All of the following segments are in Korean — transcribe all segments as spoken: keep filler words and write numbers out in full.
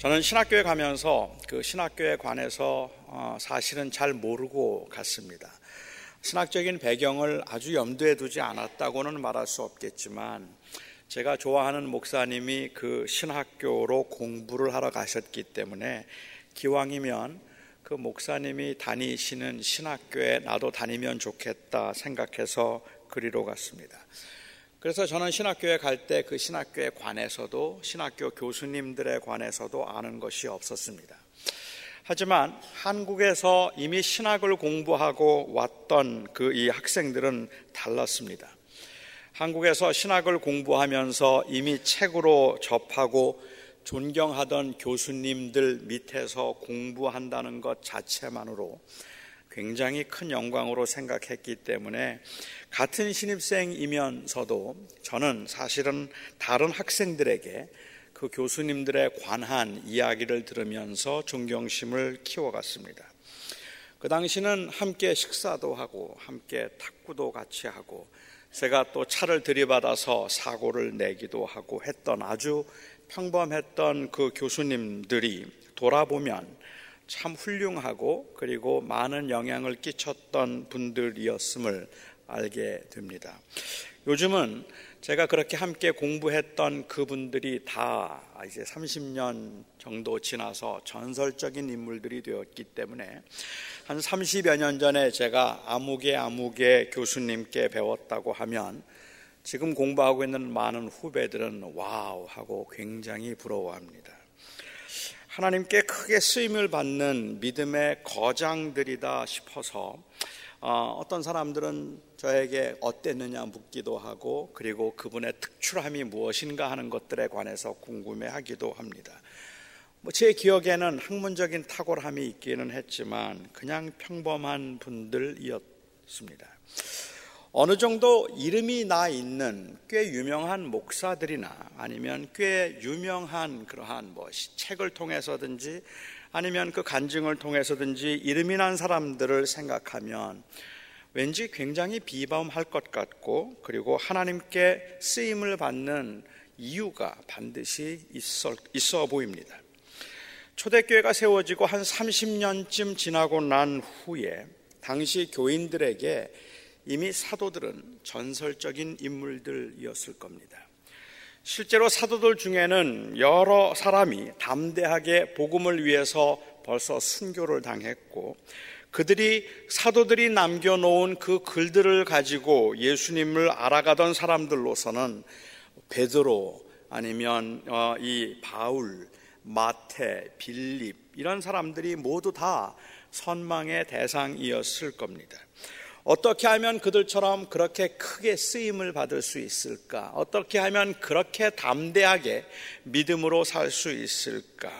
저는 신학교에 가면서 그 신학교에 관해서 어, 사실은 잘 모르고 갔습니다. 신학적인 배경을 아주 염두에 두지 않았다고는 말할 수 없겠지만 제가 좋아하는 목사님이 그 신학교로 공부를 하러 가셨기 때문에 기왕이면 그 목사님이 다니시는 신학교에 나도 다니면 좋겠다 생각해서 그리로 갔습니다. 그래서 저는 신학교에 갈 때 그 신학교에 관해서도 신학교 교수님들에 관해서도 아는 것이 없었습니다. 하지만 한국에서 이미 신학을 공부하고 왔던 그 이 학생들은 달랐습니다. 한국에서 신학을 공부하면서 이미 책으로 접하고 존경하던 교수님들 밑에서 공부한다는 것 자체만으로 굉장히 큰 영광으로 생각했기 때문에 같은 신입생이면서도 저는 사실은 다른 학생들에게 그 교수님들에 관한 이야기를 들으면서 존경심을 키워갔습니다. 그 당시는 함께 식사도 하고 함께 탁구도 같이 하고 제가 또 차를 들이받아서 사고를 내기도 하고 했던 아주 평범했던 그 교수님들이 돌아보면 참 훌륭하고 그리고 많은 영향을 끼쳤던 분들이었음을 알게 됩니다. 요즘은 제가 그렇게 함께 공부했던 그분들이 다 이제 삼십 년 정도 지나서 전설적인 인물들이 되었기 때문에 한 삼십여 년 전에 제가 아무개 아무개 교수님께 배웠다고 하면 지금 공부하고 있는 많은 후배들은 와우 하고 굉장히 부러워합니다. 하나님께 크게 쓰임을 받는 믿음의 거장들이다 싶어서 어, 어떤 사람들은 저에게 어땠느냐 묻기도 하고 그리고 그분의 특출함이 무엇인가 하는 것들에 관해서 궁금해하기도 합니다. 뭐 제 기억에는 학문적인 탁월함이 있기는 했지만 그냥 평범한 분들이었습니다. 어느 정도 이름이 나 있는 꽤 유명한 목사들이나 아니면 꽤 유명한 그러한 뭐 책을 통해서든지 아니면 그 간증을 통해서든지 이름이 난 사람들을 생각하면 왠지 굉장히 비범할 것 같고 그리고 하나님께 쓰임을 받는 이유가 반드시 있어, 있어 보입니다. 초대교회가 세워지고 한 삼십 년쯤 지나고 난 후에 당시 교인들에게 이미 사도들은 전설적인 인물들이었을 겁니다. 실제로 사도들 중에는 여러 사람이 담대하게 복음을 위해서 벌써 순교를 당했고 그들이 사도들이 남겨놓은 그 글들을 가지고 예수님을 알아가던 사람들로서는 베드로 아니면 이 바울, 마태, 빌립 이런 사람들이 모두 다 선망의 대상이었을 겁니다. 어떻게 하면 그들처럼 그렇게 크게 쓰임을 받을 수 있을까? 어떻게 하면 그렇게 담대하게 믿음으로 살 수 있을까?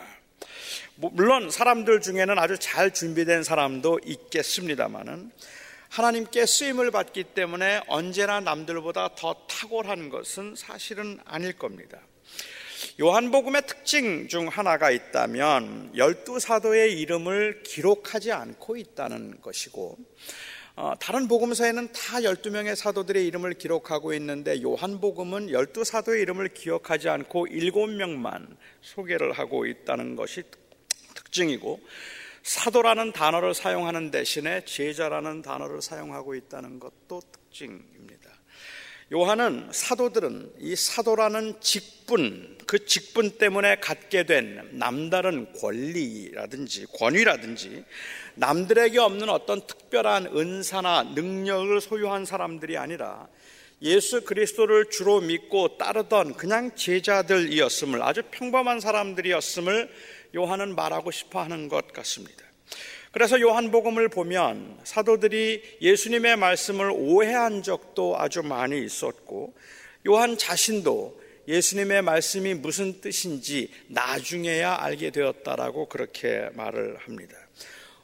물론 사람들 중에는 아주 잘 준비된 사람도 있겠습니다만은 하나님께 쓰임을 받기 때문에 언제나 남들보다 더 탁월한 것은 사실은 아닐 겁니다. 요한복음의 특징 중 하나가 있다면 열두 사도의 이름을 기록하지 않고 있다는 것이고 다른 복음서에는 다 열두 명의 사도들의 이름을 기록하고 있는데 요한복음은 열두 사도의 이름을 기억하지 않고 일곱 명만 소개를 하고 있다는 것이 특징이고 사도라는 단어를 사용하는 대신에 제자라는 단어를 사용하고 있다는 것도 특징입니다. 요한은 사도들은 이 사도라는 직분, 그 직분 때문에 갖게 된 남다른 권리라든지 권위라든지 남들에게 없는 어떤 특별한 은사나 능력을 소유한 사람들이 아니라 예수 그리스도를 주로 믿고 따르던 그냥 제자들이었음을, 아주 평범한 사람들이었음을 요한은 말하고 싶어 하는 것 같습니다. 그래서 요한복음을 보면 사도들이 예수님의 말씀을 오해한 적도 아주 많이 있었고 요한 자신도 예수님의 말씀이 무슨 뜻인지 나중에야 알게 되었다라고 그렇게 말을 합니다.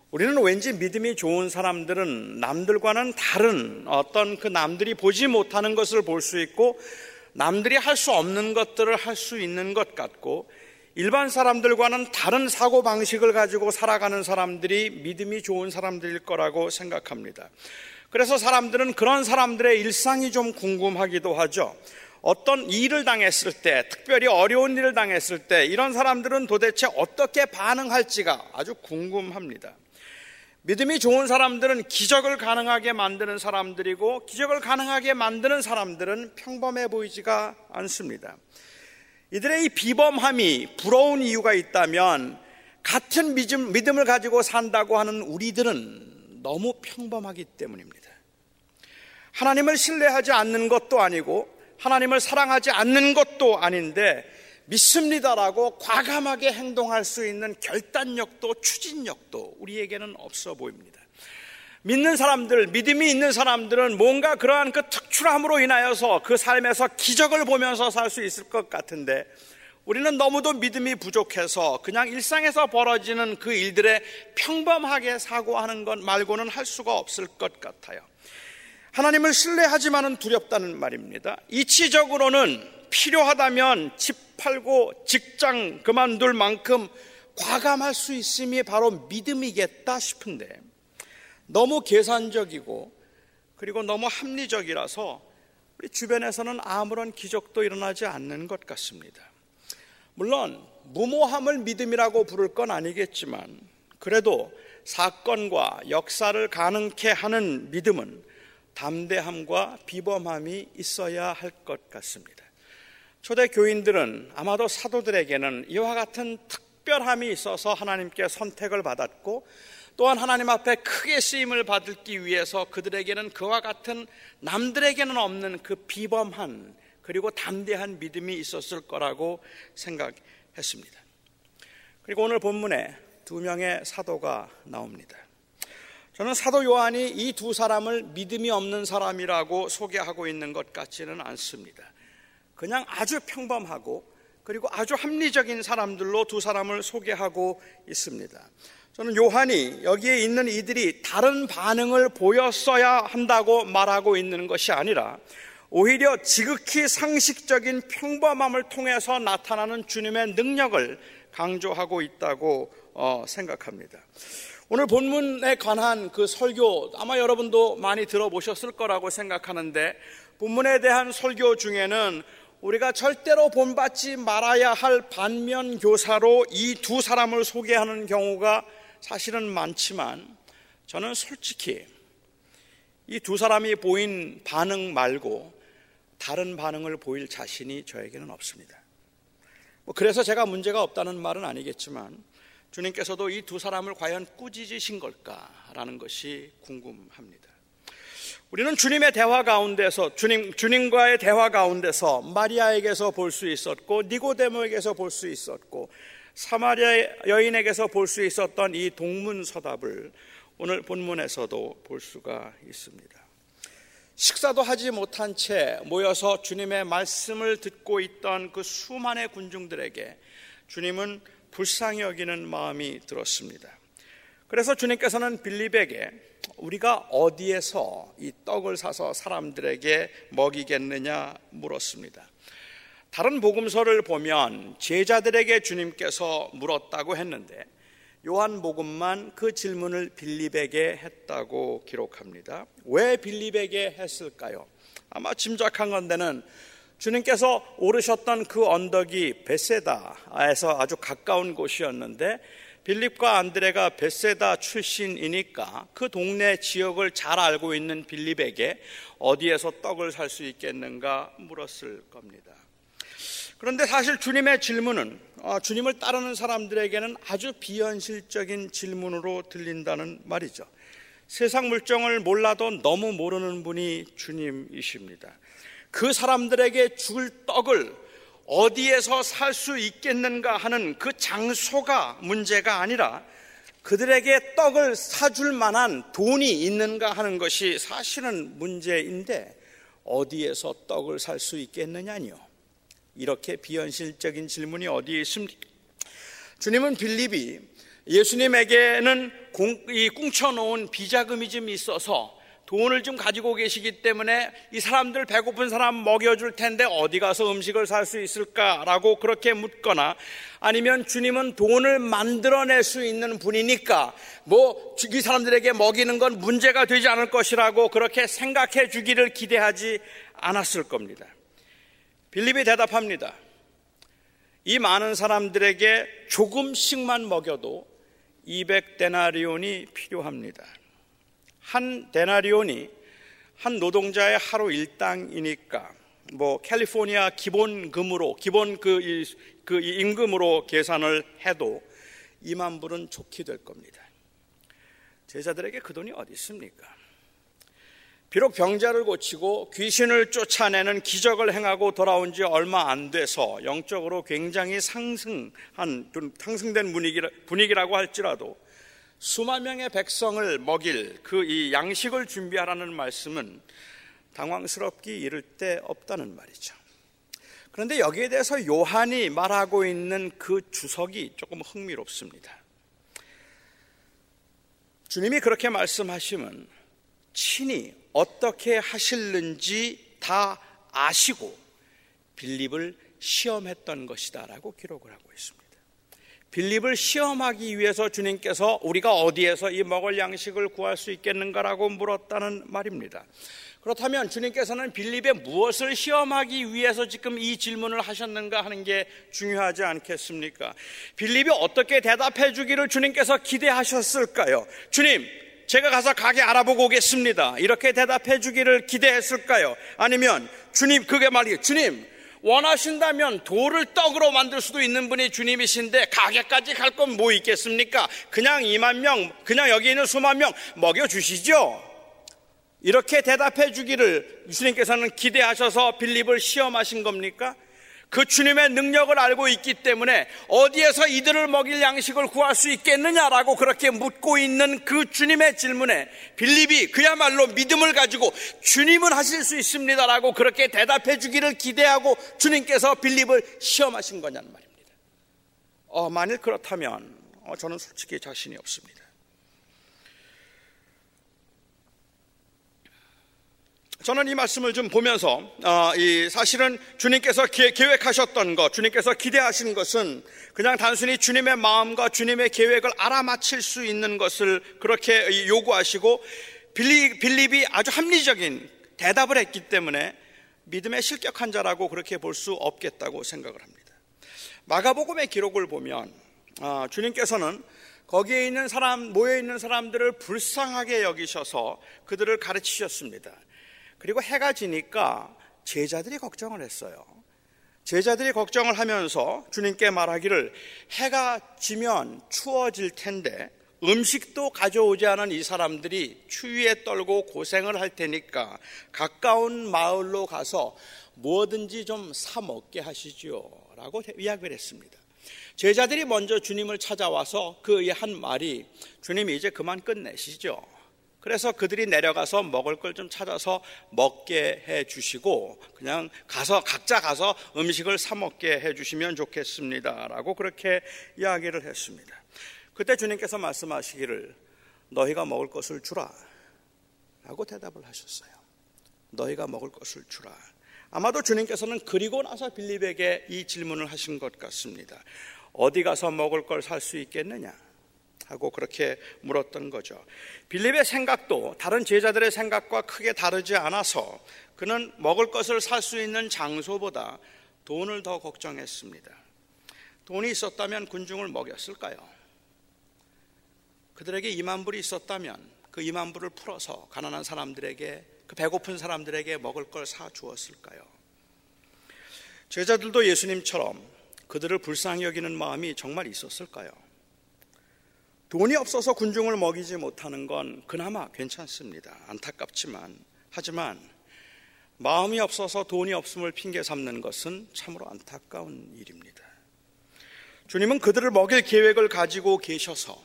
우리는 왠지 믿음이 좋은 사람들은 남들과는 다른 어떤 그 남들이 보지 못하는 것을 볼 수 있고 남들이 할 수 없는 것들을 할 수 있는 것 같고 일반 사람들과는 다른 사고방식을 가지고 살아가는 사람들이 믿음이 좋은 사람들일 거라고 생각합니다. 그래서 사람들은 그런 사람들의 일상이 좀 궁금하기도 하죠. 어떤 일을 당했을 때, 특별히 어려운 일을 당했을 때 이런 사람들은 도대체 어떻게 반응할지가 아주 궁금합니다. 믿음이 좋은 사람들은 기적을 가능하게 만드는 사람들이고, 기적을 가능하게 만드는 사람들은 평범해 보이지가 않습니다. 이들의 이 비범함이 부러운 이유가 있다면, 같은 믿음, 믿음을 가지고 산다고 하는 우리들은 너무 평범하기 때문입니다. 하나님을 신뢰하지 않는 것도 아니고 하나님을 사랑하지 않는 것도 아닌데, 믿습니다라고 과감하게 행동할 수 있는 결단력도 추진력도 우리에게는 없어 보입니다. 믿는 사람들, 믿음이 있는 사람들은 뭔가 그러한 그 특출함으로 인하여서 그 삶에서 기적을 보면서 살 수 있을 것 같은데, 우리는 너무도 믿음이 부족해서 그냥 일상에서 벌어지는 그 일들에 평범하게 사고하는 것 말고는 할 수가 없을 것 같아요. 하나님을 신뢰하지만은 두렵다는 말입니다. 이치적으로는 필요하다면 집 팔고 직장 그만둘 만큼 과감할 수 있음이 바로 믿음이겠다 싶은데, 너무 계산적이고 그리고 너무 합리적이라서 우리 주변에서는 아무런 기적도 일어나지 않는 것 같습니다. 물론 무모함을 믿음이라고 부를 건 아니겠지만, 그래도 사건과 역사를 가능케 하는 믿음은 담대함과 비범함이 있어야 할 것 같습니다. 초대 교인들은, 아마도 사도들에게는 이와 같은 특별함이 있어서 하나님께 선택을 받았고, 또한 하나님 앞에 크게 쓰임을 받기 위해서 그들에게는 그와 같은 남들에게는 없는 그 비범한 그리고 담대한 믿음이 있었을 거라고 생각했습니다. 그리고 오늘 본문에 두 명의 사도가 나옵니다. 저는 사도 요한이 이 두 사람을 믿음이 없는 사람이라고 소개하고 있는 것 같지는 않습니다. 그냥 아주 평범하고 그리고 아주 합리적인 사람들로 두 사람을 소개하고 있습니다. 저는 요한이 여기에 있는 이들이 다른 반응을 보였어야 한다고 말하고 있는 것이 아니라, 오히려 지극히 상식적인 평범함을 통해서 나타나는 주님의 능력을 강조하고 있다고 생각합니다. 오늘 본문에 관한 그 설교, 아마 여러분도 많이 들어보셨을 거라고 생각하는데, 본문에 대한 설교 중에는 우리가 절대로 본받지 말아야 할 반면 교사로 이 두 사람을 소개하는 경우가 사실은 많지만, 저는 솔직히 이 두 사람이 보인 반응 말고 다른 반응을 보일 자신이 저에게는 없습니다. 그래서 제가 문제가 없다는 말은 아니겠지만, 주님께서도 이 두 사람을 과연 꾸짖으신 걸까라는 것이 궁금합니다. 우리는 주님의 대화 가운데서, 주님, 주님과의 대화 가운데서 마리아에게서 볼 수 있었고, 니고데모에게서 볼 수 있었고, 사마리아 여인에게서 볼 수 있었던 이 동문서답을 오늘 본문에서도 볼 수가 있습니다. 식사도 하지 못한 채 모여서 주님의 말씀을 듣고 있던 그 수많은 군중들에게 주님은 불쌍히 여기는 마음이 들었습니다. 그래서 주님께서는 빌립에게, 우리가 어디에서 이 떡을 사서 사람들에게 먹이겠느냐 물었습니다. 다른 복음서를 보면 제자들에게 주님께서 물었다고 했는데, 요한복음만 그 질문을 빌립에게 했다고 기록합니다. 왜 빌립에게 했을까요? 아마 짐작한 건데는, 주님께서 오르셨던 그 언덕이 벳세다에서 아주 가까운 곳이었는데, 빌립과 안드레가 벳세다 출신이니까 그 동네 지역을 잘 알고 있는 빌립에게 어디에서 떡을 살 수 있겠는가 물었을 겁니다. 그런데 사실 주님의 질문은 주님을 따르는 사람들에게는 아주 비현실적인 질문으로 들린다는 말이죠. 세상 물정을 몰라도 너무 모르는 분이 주님이십니다. 그 사람들에게 줄 떡을 어디에서 살 수 있겠는가 하는 그 장소가 문제가 아니라, 그들에게 떡을 사줄 만한 돈이 있는가 하는 것이 사실은 문제인데, 어디에서 떡을 살 수 있겠느냐니요. 이렇게 비현실적인 질문이 어디에 있습니까? 주님은 빌립이 예수님에게는 이 꿍쳐놓은 비자금이 좀 있어서 돈을 좀 가지고 계시기 때문에 이 사람들, 배고픈 사람 먹여줄 텐데 어디 가서 음식을 살 수 있을까라고 그렇게 묻거나, 아니면 주님은 돈을 만들어낼 수 있는 분이니까 뭐 이 사람들에게 먹이는 건 문제가 되지 않을 것이라고 그렇게 생각해 주기를 기대하지 않았을 겁니다. 빌립이 대답합니다. 이 많은 사람들에게 조금씩만 먹여도 이백 데나리온이 필요합니다. 한 데나리온이 한 노동자의 하루 일당이니까 뭐 캘리포니아 기본금으로 기본 그, 이, 그 이 임금으로 계산을 해도 이만 불은 좋게 될 겁니다. 제자들에게 그 돈이 어디 있습니까? 비록 병자를 고치고 귀신을 쫓아내는 기적을 행하고 돌아온 지 얼마 안 돼서 영적으로 굉장히 상승한, 상승된 분위기라고 할지라도 수만 명의 백성을 먹일 그 이 양식을 준비하라는 말씀은 당황스럽기 이를 데 없다는 말이죠. 그런데 여기에 대해서 요한이 말하고 있는 그 주석이 조금 흥미롭습니다. 주님이 그렇게 말씀하시면 친히 어떻게 하실는지 다 아시고 빌립을 시험했던 것이다 라고 기록을 하고 있습니다. 빌립을 시험하기 위해서 주님께서 우리가 어디에서 이 먹을 양식을 구할 수 있겠는가라고 물었다는 말입니다. 그렇다면 주님께서는 빌립의 무엇을 시험하기 위해서 지금 이 질문을 하셨는가 하는 게 중요하지 않겠습니까? 빌립이 어떻게 대답해 주기를 주님께서 기대하셨을까요? 주님, 제가 가서 가게 알아보고 오겠습니다. 이렇게 대답해 주기를 기대했을까요? 아니면 주님, 그게 말이에요. 주님, 원하신다면 돌을 떡으로 만들 수도 있는 분이 주님이신데 가게까지 갈 건 뭐 있겠습니까? 그냥 이만 명, 그냥 여기 있는 수만 명 먹여주시죠. 이렇게 대답해 주기를 주님께서는 기대하셔서 빌립을 시험하신 겁니까? 그 주님의 능력을 알고 있기 때문에 어디에서 이들을 먹일 양식을 구할 수 있겠느냐라고 그렇게 묻고 있는 그 주님의 질문에 빌립이 그야말로 믿음을 가지고 주님은 하실 수 있습니다라고 그렇게 대답해 주기를 기대하고 주님께서 빌립을 시험하신 거냐는 말입니다. 어, 만일 그렇다면 어, 저는 솔직히 자신이 없습니다. 저는 이 말씀을 좀 보면서 어, 이 사실은 주님께서 기, 계획하셨던 것, 주님께서 기대하신 것은 그냥 단순히 주님의 마음과 주님의 계획을 알아맞힐 수 있는 것을 그렇게 요구하시고 빌립, 빌립이 아주 합리적인 대답을 했기 때문에 믿음의 실격한 자라고 그렇게 볼 수 없겠다고 생각을 합니다. 마가복음의 기록을 보면 어, 주님께서는 거기에 있는 사람, 모여 있는 사람들을 불쌍하게 여기셔서 그들을 가르치셨습니다. 그리고 해가 지니까 제자들이 걱정을 했어요. 제자들이 걱정을 하면서 주님께 말하기를 해가 지면 추워질 텐데 음식도 가져오지 않은 이 사람들이 추위에 떨고 고생을 할 테니까 가까운 마을로 가서 뭐든지 좀 사 먹게 하시지요 라고 이야기를 했습니다. 제자들이 먼저 주님을 찾아와서 그 한 말이 주님이 이제 그만 끝내시죠. 그래서 그들이 내려가서 먹을 걸 좀 찾아서 먹게 해주시고 그냥 가서 각자 가서 음식을 사 먹게 해주시면 좋겠습니다 라고 그렇게 이야기를 했습니다. 그때 주님께서 말씀하시기를 너희가 먹을 것을 주라 라고 대답을 하셨어요. 너희가 먹을 것을 주라. 아마도 주님께서는 그리고 나서 빌립에게 이 질문을 하신 것 같습니다. 어디 가서 먹을 걸 살 수 있겠느냐 하고 그렇게 물었던 거죠. 빌립의 생각도 다른 제자들의 생각과 크게 다르지 않아서 그는 먹을 것을 살 수 있는 장소보다 돈을 더 걱정했습니다. 돈이 있었다면 군중을 먹였을까요? 그들에게 이만 불이 있었다면 그 이만 불을 풀어서 가난한 사람들에게, 그 배고픈 사람들에게 먹을 걸 사주었을까요? 제자들도 예수님처럼 그들을 불쌍히 여기는 마음이 정말 있었을까요? 돈이 없어서 군중을 먹이지 못하는 건 그나마 괜찮습니다. 안타깝지만, 하지만 마음이 없어서 돈이 없음을 핑계 삼는 것은 참으로 안타까운 일입니다. 주님은 그들을 먹일 계획을 가지고 계셔서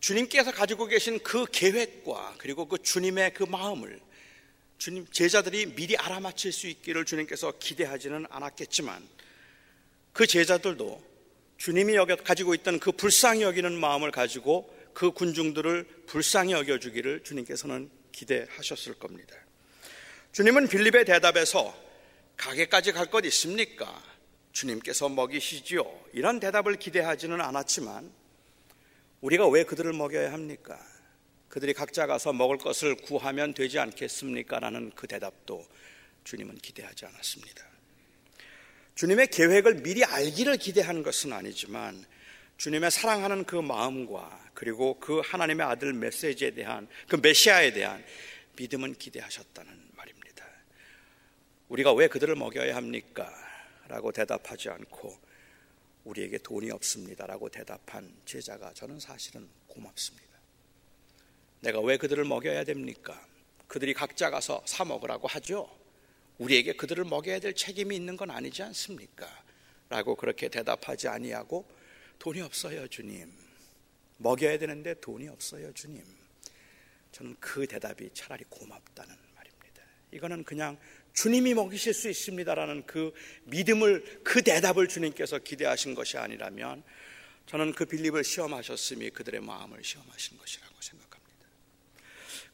주님께서 가지고 계신 그 계획과 그리고 그 주님의 그 마음을 주님 제자들이 미리 알아맞힐 수 있기를 주님께서 기대하지는 않았겠지만 그 제자들도 주님이 여겨 가지고 있던 그 불쌍히 여기는 마음을 가지고 그 군중들을 불쌍히 여겨주기를 주님께서는 기대하셨을 겁니다. 주님은 빌립의 대답에서 가게까지 갈 것 있습니까? 주님께서 먹이시지요. 이런 대답을 기대하지는 않았지만 우리가 왜 그들을 먹여야 합니까? 그들이 각자 가서 먹을 것을 구하면 되지 않겠습니까? 라는 그 대답도 주님은 기대하지 않았습니다. 주님의 계획을 미리 알기를 기대하는 것은 아니지만 주님의 사랑하는 그 마음과 그리고 그 하나님의 아들 메시지에 대한 그 메시아에 대한 믿음은 기대하셨다는 말입니다. 우리가 왜 그들을 먹여야 합니까? 라고 대답하지 않고 우리에게 돈이 없습니다 라고 대답한 제자가 저는 사실은 고맙습니다. 내가 왜 그들을 먹여야 됩니까? 그들이 각자 가서 사 먹으라고 하죠. 우리에게 그들을 먹여야 될 책임이 있는 건 아니지 않습니까? 라고 그렇게 대답하지 아니하고 돈이 없어요 주님, 먹여야 되는데 돈이 없어요 주님, 저는 그 대답이 차라리 고맙다는 말입니다. 이거는 그냥 주님이 먹이실 수 있습니다라는 그 믿음을, 그 대답을 주님께서 기대하신 것이 아니라면 저는 그 빌립을 시험하셨음이 그들의 마음을 시험하신 것이라고 생각합니다.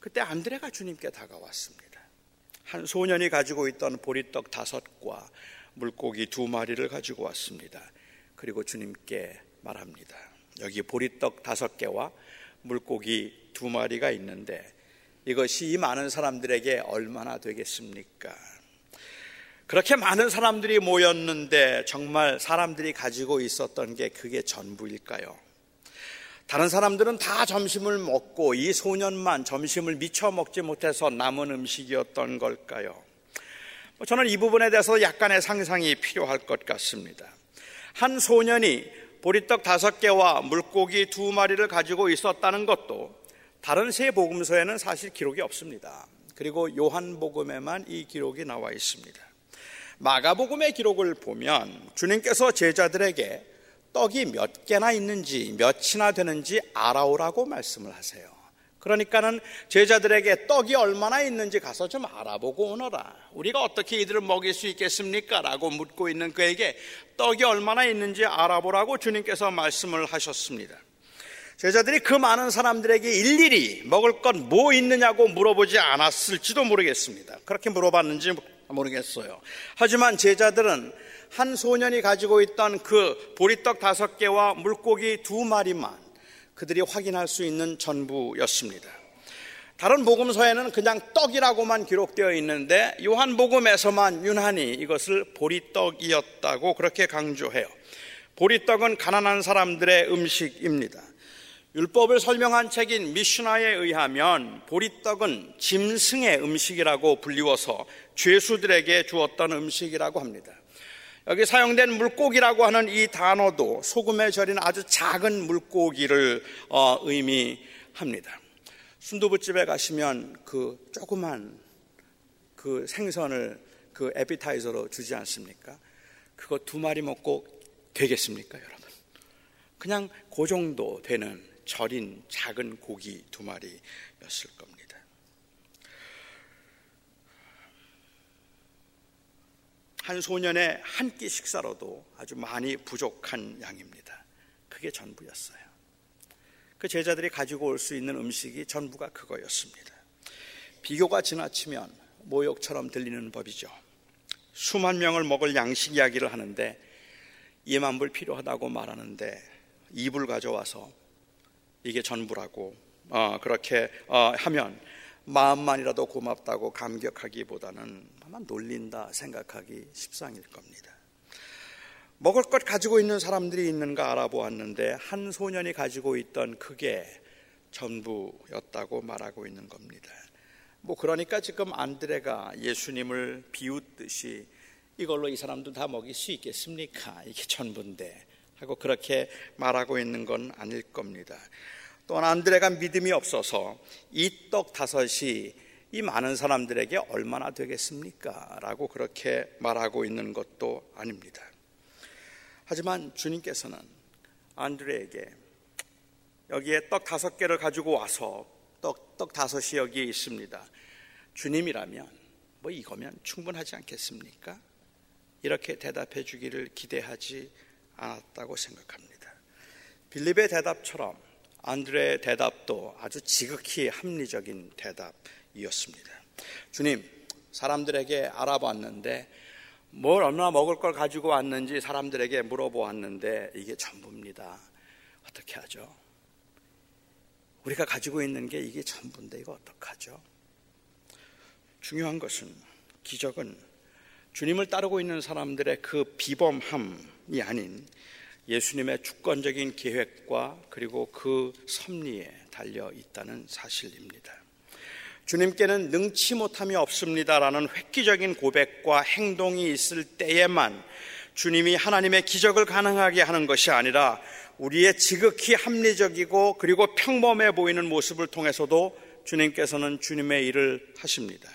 그때 안드레가 주님께 다가왔습니다. 한 소년이 가지고 있던 보리떡 다섯과 물고기 두 마리를 가지고 왔습니다. 그리고 주님께 말합니다. 여기 보리떡 다섯 개와 물고기 두 마리가 있는데 이것이 이 많은 사람들에게 얼마나 되겠습니까? 그렇게 많은 사람들이 모였는데 정말 사람들이 가지고 있었던 게 그게 전부일까요? 다른 사람들은 다 점심을 먹고 이 소년만 점심을 미처 먹지 못해서 남은 음식이었던 걸까요? 저는 이 부분에 대해서 약간의 상상이 필요할 것 같습니다. 한 소년이 보리떡 다섯 개와 물고기 두 마리를 가지고 있었다는 것도 다른 세 복음서에는 사실 기록이 없습니다. 그리고 요한복음에만 이 기록이 나와 있습니다. 마가복음의 기록을 보면 주님께서 제자들에게 떡이 몇 개나 있는지 몇이나 되는지 알아오라고 말씀을 하세요. 그러니까는 제자들에게 떡이 얼마나 있는지 가서 좀 알아보고 오너라. 우리가 어떻게 이들을 먹일 수 있겠습니까? 라고 묻고 있는 그에게 떡이 얼마나 있는지 알아보라고 주님께서 말씀을 하셨습니다. 제자들이 그 많은 사람들에게 일일이 먹을 건 뭐 있느냐고 물어보지 않았을지도 모르겠습니다. 그렇게 물어봤는지 모르겠어요. 하지만 제자들은 한 소년이 가지고 있던 그 보리떡 다섯 개와 물고기 두 마리만 그들이 확인할 수 있는 전부였습니다. 다른 복음서에는 그냥 떡이라고만 기록되어 있는데 요한복음에서만 유난히 이것을 보리떡이었다고 그렇게 강조해요. 보리떡은 가난한 사람들의 음식입니다. 율법을 설명한 책인 미슈나에 의하면 보리떡은 짐승의 음식이라고 불리워서 죄수들에게 주었던 음식이라고 합니다. 여기 사용된 물고기라고 하는 이 단어도 소금에 절인 아주 작은 물고기를 어, 의미합니다. 순두부집에 가시면 그 조그만 그 생선을 그 에피타이저로 주지 않습니까? 그거 두 마리 먹고 되겠습니까, 여러분? 그냥 그 정도 되는 절인 작은 고기 두 마리였을 겁니다. 한 소년의 한 끼 식사로도 아주 많이 부족한 양입니다. 그게 전부였어요. 그 제자들이 가지고 올 수 있는 음식이 전부가 그거였습니다. 비교가 지나치면 모욕처럼 들리는 법이죠. 수만 명을 먹을 양식 이야기를 하는데 이만 불 필요하다고 말하는데 이 불 가져와서 이게 전부라고 어, 그렇게 어, 하면 마음만이라도 고맙다고 감격하기보다는 아마 놀린다 생각하기 십상일 겁니다. 먹을 것 가지고 있는 사람들이 있는가 알아보았는데 한 소년이 가지고 있던 그게 전부였다고 말하고 있는 겁니다. 뭐 그러니까 지금 안드레가 예수님을 비웃듯이 이걸로 이 사람도 다 먹일 수 있겠습니까? 이게 전부인데 하고 그렇게 말하고 있는 건 아닐 겁니다. 또한 안드레가 믿음이 없어서 이 떡 다섯이 이 많은 사람들에게 얼마나 되겠습니까? 라고 그렇게 말하고 있는 것도 아닙니다. 하지만 주님께서는 안드레에게 여기에 떡 다섯 개를 가지고 와서 떡, 떡 다섯이 여기에 있습니다. 주님이라면 뭐 이거면 충분하지 않겠습니까? 이렇게 대답해 주기를 기대하지 않았다고 생각합니다. 빌립의 대답처럼 안드레의 대답도 아주 지극히 합리적인 대답이었습니다. 주님, 사람들에게 알아봤는데 뭘 얼마나 먹을 걸 가지고 왔는지 사람들에게 물어보았는데 이게 전부입니다. 어떻게 하죠? 우리가 가지고 있는 게 이게 전부인데 이거 어떡하죠? 중요한 것은 기적은 주님을 따르고 있는 사람들의 그 비범함이 아닌 예수님의 주권적인 계획과 그리고 그 섭리에 달려 있다는 사실입니다. 주님께는 능치 못함이 없습니다라는 획기적인 고백과 행동이 있을 때에만 주님이 하나님의 기적을 가능하게 하는 것이 아니라 우리의 지극히 합리적이고 그리고 평범해 보이는 모습을 통해서도 주님께서는 주님의 일을 하십니다.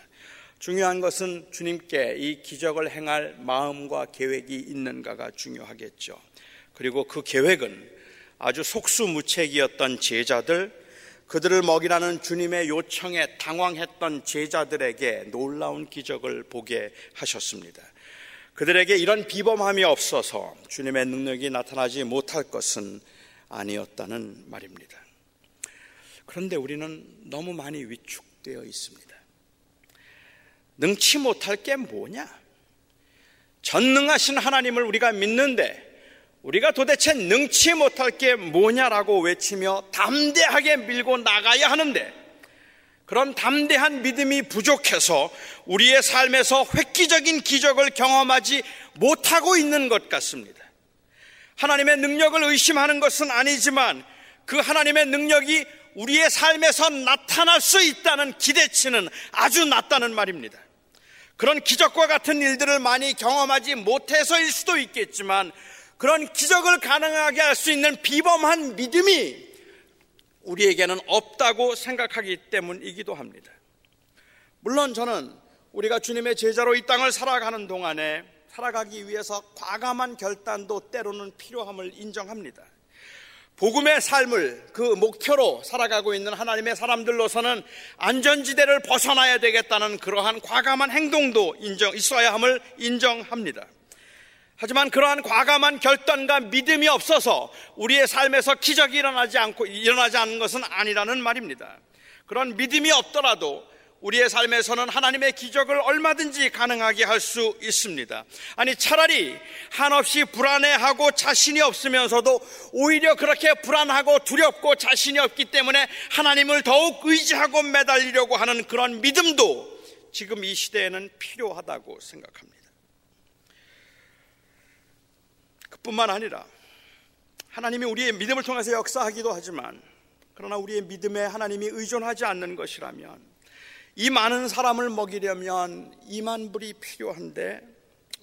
중요한 것은 주님께 이 기적을 행할 마음과 계획이 있는가가 중요하겠죠. 그리고 그 계획은 아주 속수무책이었던 제자들, 그들을 먹이라는 주님의 요청에 당황했던 제자들에게 놀라운 기적을 보게 하셨습니다. 그들에게 이런 비범함이 없어서 주님의 능력이 나타나지 못할 것은 아니었다는 말입니다. 그런데 우리는 너무 많이 위축되어 있습니다. 능치 못할 게 뭐냐? 전능하신 하나님을 우리가 믿는데 우리가 도대체 능치 못할 게 뭐냐라고 외치며 담대하게 밀고 나가야 하는데, 그런 담대한 믿음이 부족해서 우리의 삶에서 획기적인 기적을 경험하지 못하고 있는 것 같습니다. 하나님의 능력을 의심하는 것은 아니지만 그 하나님의 능력이 우리의 삶에서 나타날 수 있다는 기대치는 아주 낮다는 말입니다. 그런 기적과 같은 일들을 많이 경험하지 못해서일 수도 있겠지만 그런 기적을 가능하게 할 수 있는 비범한 믿음이 우리에게는 없다고 생각하기 때문이기도 합니다. 물론 저는 우리가 주님의 제자로 이 땅을 살아가는 동안에 살아가기 위해서 과감한 결단도 때로는 필요함을 인정합니다. 복음의 삶을 그 목표로 살아가고 있는 하나님의 사람들로서는 안전지대를 벗어나야 되겠다는 그러한 과감한 행동도 인정, 있어야 함을 인정합니다. 하지만 그러한 과감한 결단과 믿음이 없어서 우리의 삶에서 기적이 일어나지 않고 일어나지 않는 것은 아니라는 말입니다. 그런 믿음이 없더라도 우리의 삶에서는 하나님의 기적을 얼마든지 가능하게 할 수 있습니다. 아니, 차라리 한없이 불안해하고 자신이 없으면서도 오히려 그렇게 불안하고 두렵고 자신이 없기 때문에 하나님을 더욱 의지하고 매달리려고 하는 그런 믿음도 지금 이 시대에는 필요하다고 생각합니다. 뿐만 아니라 하나님이 우리의 믿음을 통해서 역사하기도 하지만, 그러나 우리의 믿음에 하나님이 의존하지 않는 것이라면 이 많은 사람을 먹이려면 이만 불이 필요한데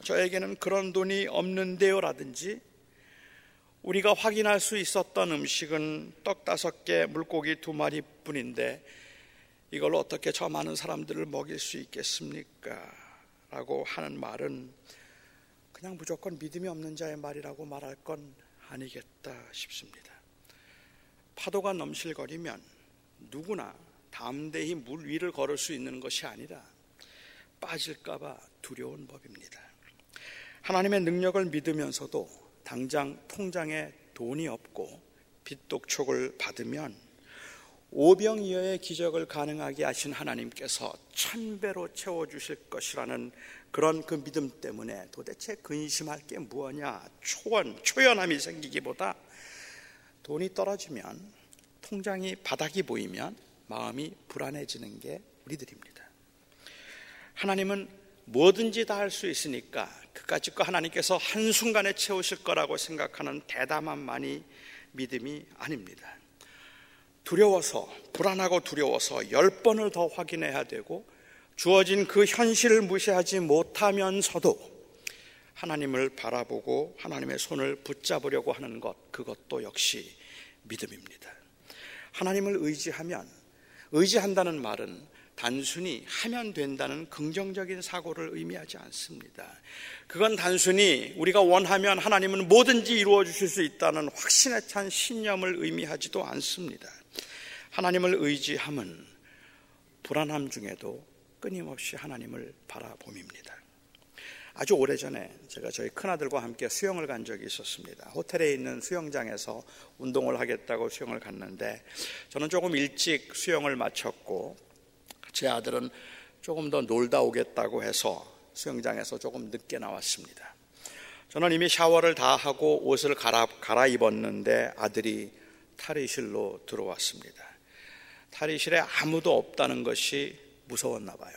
저에게는 그런 돈이 없는데요 라든지, 우리가 확인할 수 있었던 음식은 떡 다섯 개 물고기 두 마리 뿐인데 이걸로 어떻게 저 많은 사람들을 먹일 수 있겠습니까? 라고 하는 말은 그냥 무조건 믿음이 없는 자의 말이라고 말할 건 아니겠다 싶습니다. 파도가 넘실거리면 누구나 담대히 물 위를 걸을 수 있는 것이 아니라 빠질까봐 두려운 법입니다. 하나님의 능력을 믿으면서도 당장 통장에 돈이 없고 빚독촉을 받으면 오병이어의 기적을 가능하게 하신 하나님께서 천배로 채워주실 것이라는 그런 그 믿음 때문에 도대체 근심할 게 뭐냐, 초원, 초연함이 생기기보다 돈이 떨어지면, 통장이 바닥이 보이면 마음이 불안해지는 게 우리들입니다. 하나님은 뭐든지 다 할 수 있으니까 그까짓거 하나님께서 한순간에 채우실 거라고 생각하는 대담한만이 믿음이 아닙니다. 두려워서, 불안하고 두려워서 열 번을 더 확인해야 되고 주어진 그 현실을 무시하지 못하면서도 하나님을 바라보고 하나님의 손을 붙잡으려고 하는 것, 그것도 역시 믿음입니다. 하나님을 의지하면, 의지한다는 말은 단순히 하면 된다는 긍정적인 사고를 의미하지 않습니다. 그건 단순히 우리가 원하면 하나님은 뭐든지 이루어 주실 수 있다는 확신에 찬 신념을 의미하지도 않습니다. 하나님을 의지함은 불안함 중에도 끊임없이 하나님을 바라봄입니다. 아주 오래전에 제가 저희 큰아들과 함께 수영을 간 적이 있었습니다. 호텔에 있는 수영장에서 운동을 하겠다고 수영을 갔는데 저는 조금 일찍 수영을 마쳤고 제 아들은 조금 더 놀다 오겠다고 해서 수영장에서 조금 늦게 나왔습니다. 저는 이미 샤워를 다 하고 옷을 갈아, 갈아입었는데 아들이 탈의실로 들어왔습니다. 탈의실에 아무도 없다는 것이 무서웠나 봐요.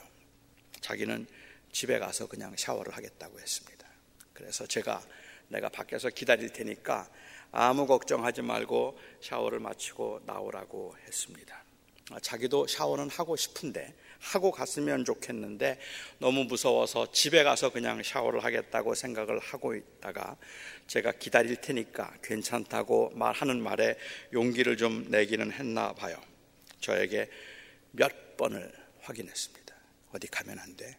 자기는 집에 가서 그냥 샤워를 하겠다고 했습니다. 그래서 제가 내가 밖에서 기다릴 테니까 아무 걱정하지 말고 샤워를 마치고 나오라고 했습니다. 자기도 샤워는 하고 싶은데 하고 갔으면 좋겠는데 너무 무서워서 집에 가서 그냥 샤워를 하겠다고 생각을 하고 있다가 제가 기다릴 테니까 괜찮다고 말하는 말에 용기를 좀 내기는 했나 봐요. 저에게 몇 번을 확인했습니다. 어디 가면 안 돼?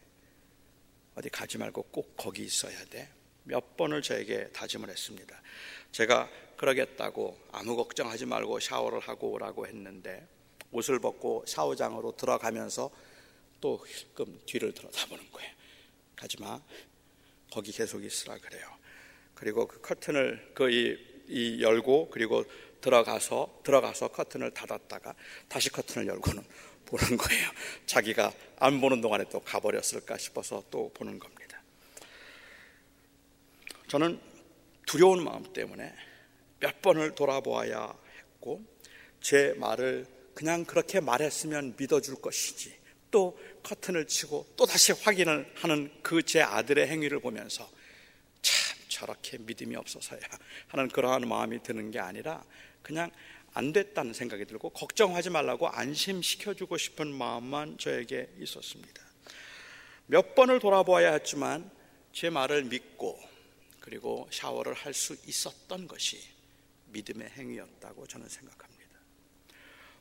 어디 가지 말고 꼭 거기 있어야 돼? 몇 번을 저에게 다짐을 했습니다. 제가 그러겠다고 아무 걱정하지 말고 샤워를 하고 오라고 했는데 옷을 벗고 샤워장으로 들어가면서 또 힐끔 뒤를 들여다보는 거예요. 가지마, 거기 계속 있으라 그래요. 그리고 그 커튼을 그 이 이 열고 그리고 들어가서 들어가서 커튼을 닫았다가 다시 커튼을 열고는 보는 거예요. 자기가 안 보는 동안에 또 가버렸을까 싶어서 또 보는 겁니다. 저는 두려운 마음 때문에 몇 번을 돌아보아야 했고 제 말을 그냥 그렇게 말했으면 믿어줄 것이지 또 커튼을 치고 또 다시 확인을 하는 그 제 아들의 행위를 보면서 참 저렇게 믿음이 없어서야 하는 그러한 마음이 드는 게 아니라 그냥 안 됐다는 생각이 들고 걱정하지 말라고 안심시켜주고 싶은 마음만 저에게 있었습니다. 몇 번을 돌아보아야 했지만 제 말을 믿고 그리고 샤워를 할 수 있었던 것이 믿음의 행위였다고 저는 생각합니다.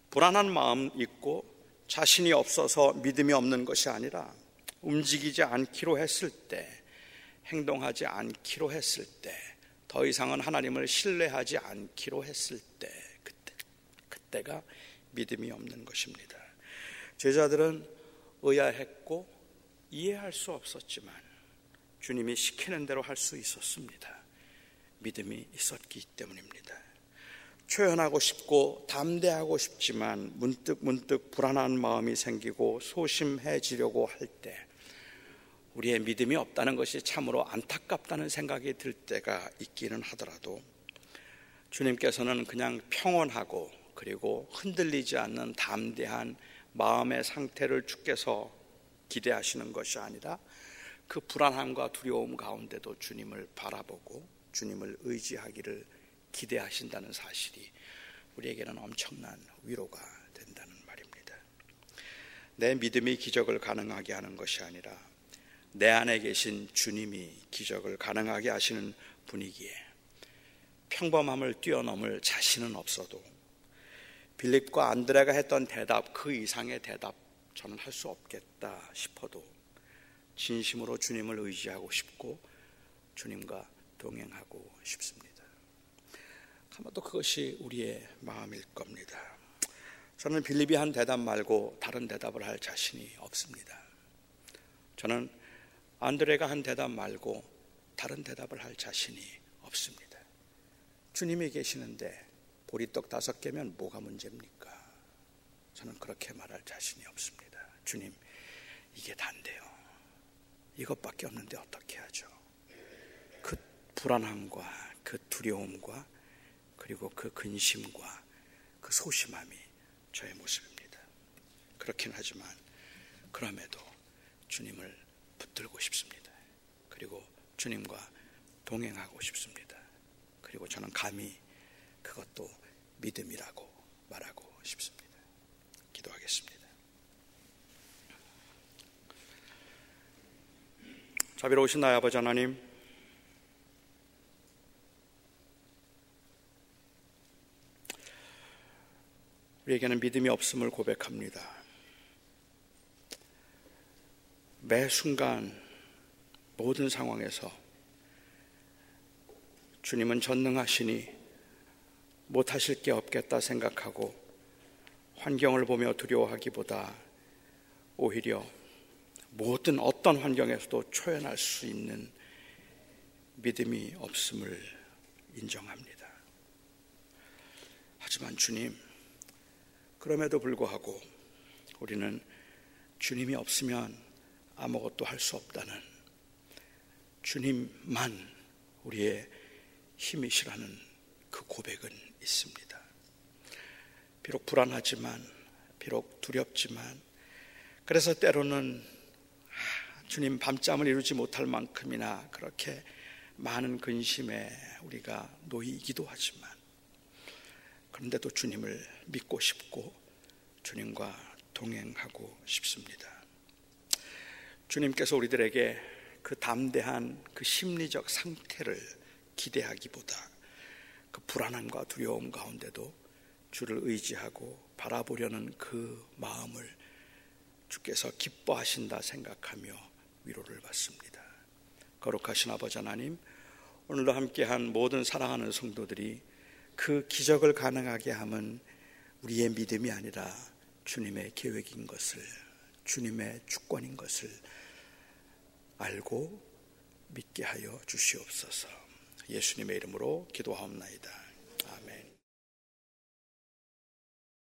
불안한 마음 있고 자신이 없어서 믿음이 없는 것이 아니라 움직이지 않기로 했을 때, 행동하지 않기로 했을 때, 더 이상은 하나님을 신뢰하지 않기로 했을 때, 그때, 그때가 믿음이 없는 것입니다. 제자들은 의아했고 이해할 수 없었지만 주님이 시키는 대로 할 수 있었습니다. 믿음이 있었기 때문입니다. 표현하고 싶고 담대하고 싶지만 문득 문득 불안한 마음이 생기고 소심해지려고 할 때 우리의 믿음이 없다는 것이 참으로 안타깝다는 생각이 들 때가 있기는 하더라도 주님께서는 그냥 평온하고 그리고 흔들리지 않는 담대한 마음의 상태를 주께서 기대하시는 것이 아니라 그 불안함과 두려움 가운데도 주님을 바라보고 주님을 의지하기를 기대하신다는 사실이 우리에게는 엄청난 위로가 된다는 말입니다. 내 믿음이 기적을 가능하게 하는 것이 아니라 내 안에 계신 주님이 기적을 가능하게 하시는 분이기에 평범함을 뛰어넘을 자신은 없어도 빌립과 안드레가 했던 대답 그 이상의 대답 저는 할 수 없겠다 싶어도 진심으로 주님을 의지하고 싶고 주님과 동행하고 싶습니다. 아마도 그것이 우리의 마음일 겁니다. 저는 빌립이 한 대답 말고 다른 대답을 할 자신이 없습니다. 저는 안드레가 한 대답 말고 다른 대답을 할 자신이 없습니다. 주님이 계시는데 보리떡 다섯 개면 뭐가 문제입니까? 저는 그렇게 말할 자신이 없습니다. 주님, 이게 단데요. 이것밖에 없는데 어떻게 하죠? 그 불안함과 그 두려움과 그리고 그 근심과 그 소심함이 저의 모습입니다. 그렇긴 하지만 그럼에도 주님을 붙들고 싶습니다. 그리고 주님과 동행하고 싶습니다. 그리고 저는 감히 그것도 믿음이라고 말하고 싶습니다. 기도하겠습니다. 자비로우신 나의 아버지 하나님, 우리에게는 믿음이 없음을 고백합니다. 매 순간 모든 상황에서 주님은 전능하시니 못하실 게 없겠다 생각하고 환경을 보며 두려워하기보다 오히려 모든 어떤 환경에서도 초연할 수 있는 믿음이 없음을 인정합니다. 하지만 주님, 그럼에도 불구하고 우리는 주님이 없으면 아무것도 할 수 없다는, 주님만 우리의 힘이시라는 그 고백은 있습니다. 비록 불안하지만, 비록 두렵지만, 그래서 때로는 주님 밤잠을 이루지 못할 만큼이나 그렇게 많은 근심에 우리가 놓이기도 하지만, 그런데도 주님을 믿고 싶고 주님과 동행하고 싶습니다. 주님께서 우리들에게 그 담대한 그 심리적 상태를 기대하기보다 그 불안함과 두려움 가운데도 주를 의지하고 바라보려는 그 마음을 주께서 기뻐하신다 생각하며 위로를 받습니다. 거룩하신 아버지 하나님, 오늘도 함께한 모든 사랑하는 성도들이 그 기적을 가능하게 함은 우리의 믿음이 아니라 주님의 계획인 것을, 주님의 주권인 것을 알고 믿게 하여 주시옵소서. 예수님의 이름으로 기도하옵나이다.